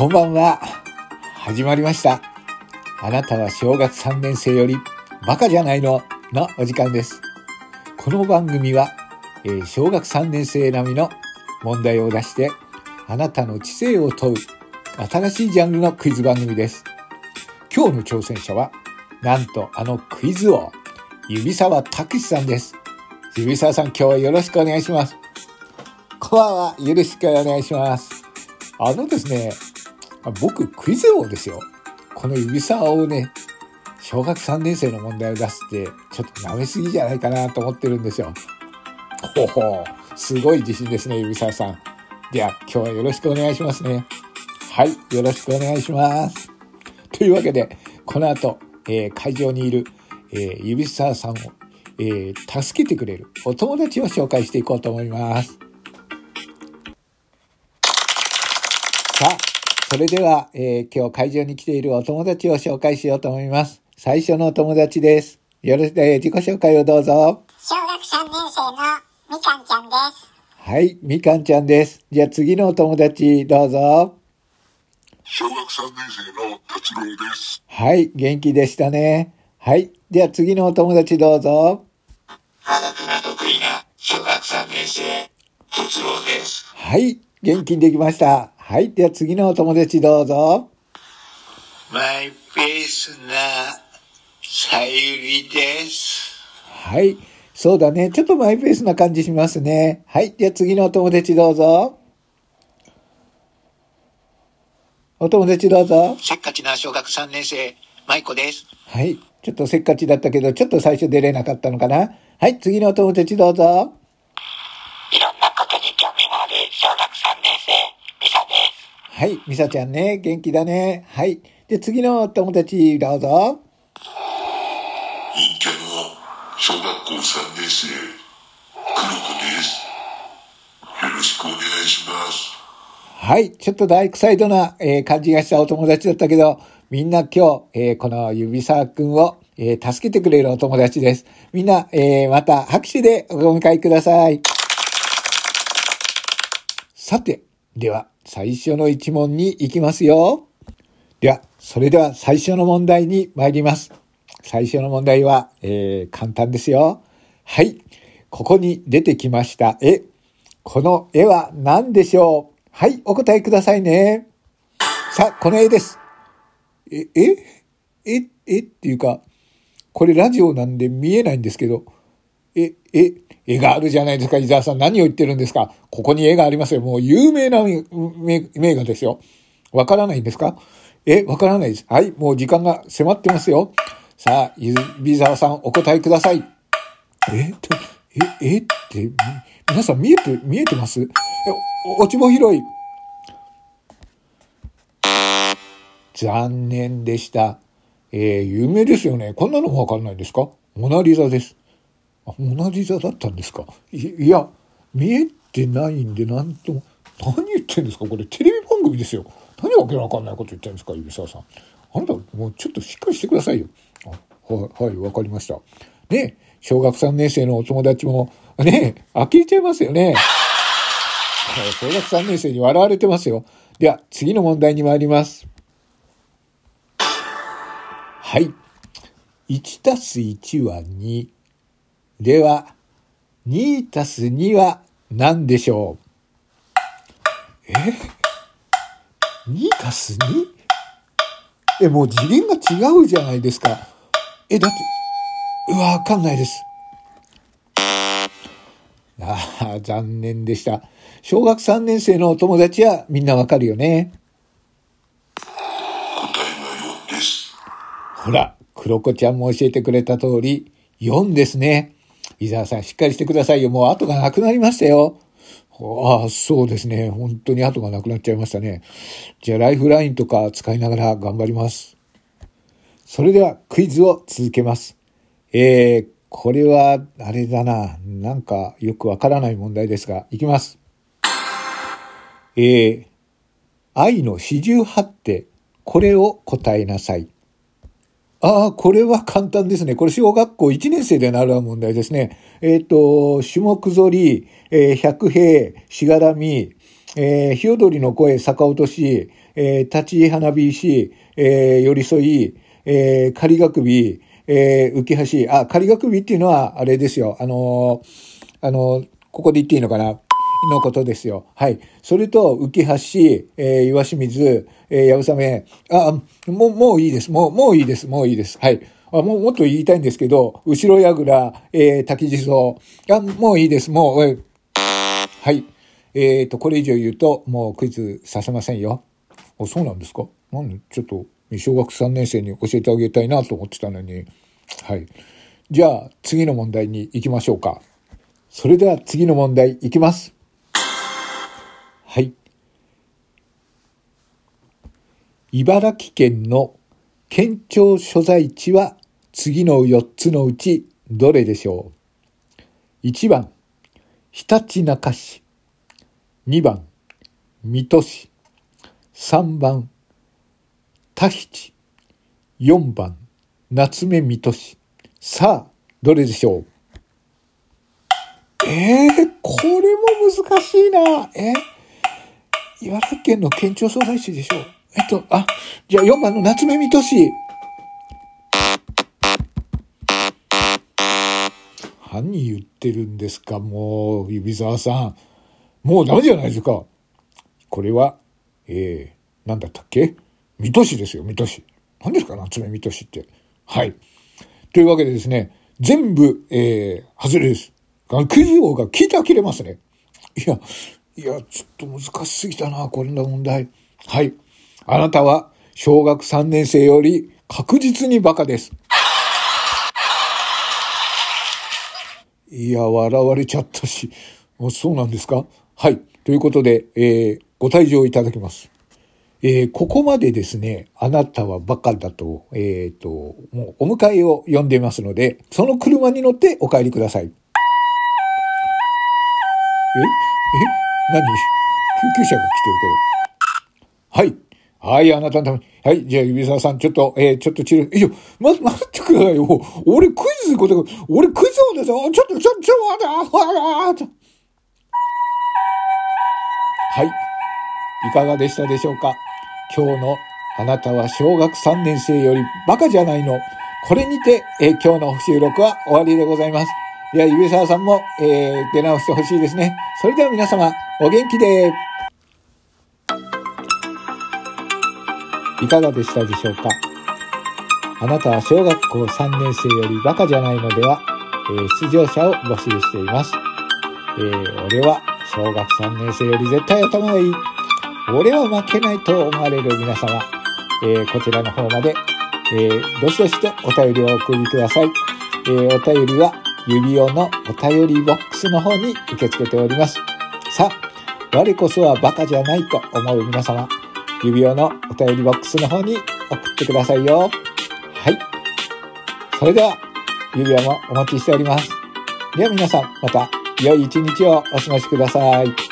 こんばんは。始まりました。あなたは小学3年生よりバカじゃないののお時間です。この番組は、小学3年生並みの問題を出してあなたの知性を問う新しいジャンルのクイズ番組です。今日の挑戦者はなんとあのクイズ王指沢拓司さんです。指沢さん、今日はよろしくお願いします。こんばんは。よろしくお願いします。ですね、僕クイズ王ですよ。この指沢をね、小学3年生の問題を出すってちょっと舐めすぎじゃないかなと思ってるんですよ。ほほ、すごい自信ですね、指沢さん。では今日はよろしくお願いしますね。はい、よろしくお願いします。というわけでこの後、会場にいる、指沢さんを、助けてくれるお友達を紹介していこうと思います。さあ、それでは、今日会場に来ているお友達を紹介しようと思います。最初のお友達です。よろしく、自己紹介をどうぞ。小学3年生のみかんちゃんです。はい、みかんちゃんです。じゃあ次のお友達どうぞ。小学3年生の達郎です。はい、元気でしたね。はい、では次のお友達どうぞ。科学が得意な小学3年生達郎です。はい、元気にできました。はい、では次のお友達どうぞ。マイペースなさゆりです。はい、そうだね。ちょっとマイペースな感じしますね。はい、では次のお友達どうぞ。お友達どうぞ。せっかちな小学3年生、マイコです。はい、ちょっとせっかちだったけど、ちょっと最初出れなかったのかな。はい、次のお友達どうぞ。いろんなことに興味がある小学3年生。ミサです。はい、ミサちゃんね、元気だね。はい、で次のお友達どうぞ。陰キャラ小学校3年生黒子です。よろしくお願いします。はい、ちょっと大工サイドな、感じがしたお友達だったけど、みんな今日、この指沢くんを、助けてくれるお友達です。みんな、また拍手でお迎えください。さて、では最初の一問に行きますよ。ではそれでは最初の問題に参ります。最初の問題は、簡単ですよ。はい、ここに出てきました絵、この絵は何でしょう。はい、お答えくださいね。さあ、この絵です。っていうか、これラジオなんで見えないんですけど、絵があるじゃないですか。伊沢さん、何を言ってるんですか。ここに絵がありますよ。もう有名な名画ですよ。わからないんですか。わからないです。はい、もう時間が迫ってますよ。さあ、指沢さん、お答えください。って皆さん見えてます。落ち穂拾い。残念でした。有名ですよね。こんなのもわからないんですか。モナリザです。モナリザだったんですか。いや見えてないんで、なんとも。何言ってんですか。これテレビ番組ですよ。何わけわかんないこと言ってるんですか、指沢さん。あなたもうちょっとしっかりしてくださいよ。はい、わかりましたね。小学3年生のお友達もね、呆れちゃいますよね。小学3年生に笑われてますよ。では次の問題に参ります。はい、 1+1 は2では、2+2 は何でしょう。2+2? もう次元が違うじゃないですか。だって、わかんないです。残念でした。小学3年生のお友達はみんなわかるよね。答えは4です。ほら、黒子ちゃんも教えてくれた通り、4ですね。伊沢さん、しっかりしてくださいよ。もう後がなくなりましたよ。ああ、そうですね。本当に後がなくなっちゃいましたね。じゃあライフラインとか使いながら頑張ります。それではクイズを続けます。これはあれだな。なんかよくわからない問題ですが、いきます。愛の48手、これを答えなさい。これは簡単ですね。これ小学校1年生で習う問題ですね。種目ぞり、百兵、しがらみ、ひよどりの声、逆落とし、立ち花火師、寄り添い、仮が首、浮橋。あ、仮が首っていうのはあれですよ。ここで言っていいのかなのことですよ。はい。それと、浮橋、岩清水、やぶさめ。あ、もういいです。もういいです。はい。あ、もっと言いたいんですけど、後ろやぐら、滝地蔵。あ、もういいです。はい。これ以上言うと、もうクイズさせませんよ。あ、そうなんですか？なんで、ちょっと、小学3年生に教えてあげたいなと思ってたのに。はい。じゃあ、次の問題に行きましょうか。それでは、次の問題行きます。はい。茨城県の県庁所在地は次の4つのうちどれでしょう？ 1 番、ひたちなか市。2番、水戸市。3番、タヒチ。4番、夏目水戸市。さあ、どれでしょう？これも難しいな。茨城県の県庁所在地でしょう。じゃあ4番の夏目水戸市。何言ってるんですか、もう、指沢さん。もうダメじゃないですか。これは、なんだったっけ？水戸市ですよ、水戸市。何ですか、夏目水戸市って。はい。というわけでですね、全部、外れです。クイズ王が聞いて呆れますね。いや、ちょっと難しすぎたな、これの問題。はい。あなたは小学3年生より確実にバカです。いや、笑われちゃったし。そうなんですか？はい。ということで、ご退場いただきます。ここまでですね、あなたはバカだと、もうお迎えを呼んでいますので、その車に乗ってお帰りください。何？救急車が来てるけど。はい。あなたのために。はい。じゃあ、指沢さん、ちょっと治療。待ってくださいよ。俺クイズ王ですよ。ちょっと。はい。いかがでしたでしょうか？今日のあなたは小学3年生よりバカじゃないの。これにて、今日の収録は終わりでございます。いや、指沢さんも、出直してほしいですね。それでは皆様、お元気で。いかがでしたでしょうか？あなたは小学校3年生よりバカじゃないのでは、出場者を募集しています。俺は小学3年生より絶対頭がいい。俺は負けないと思われる皆様、こちらの方まで、どしどしとお便りをお送りください。お便りは、指輪のお便りボックスの方に受け付けております。さあ、我こそはバカじゃないと思う皆様、指輪のお便りボックスの方に送ってくださいよ。はい。それでは、指輪もお待ちしております。では皆さん、また良い一日をお過ごしください。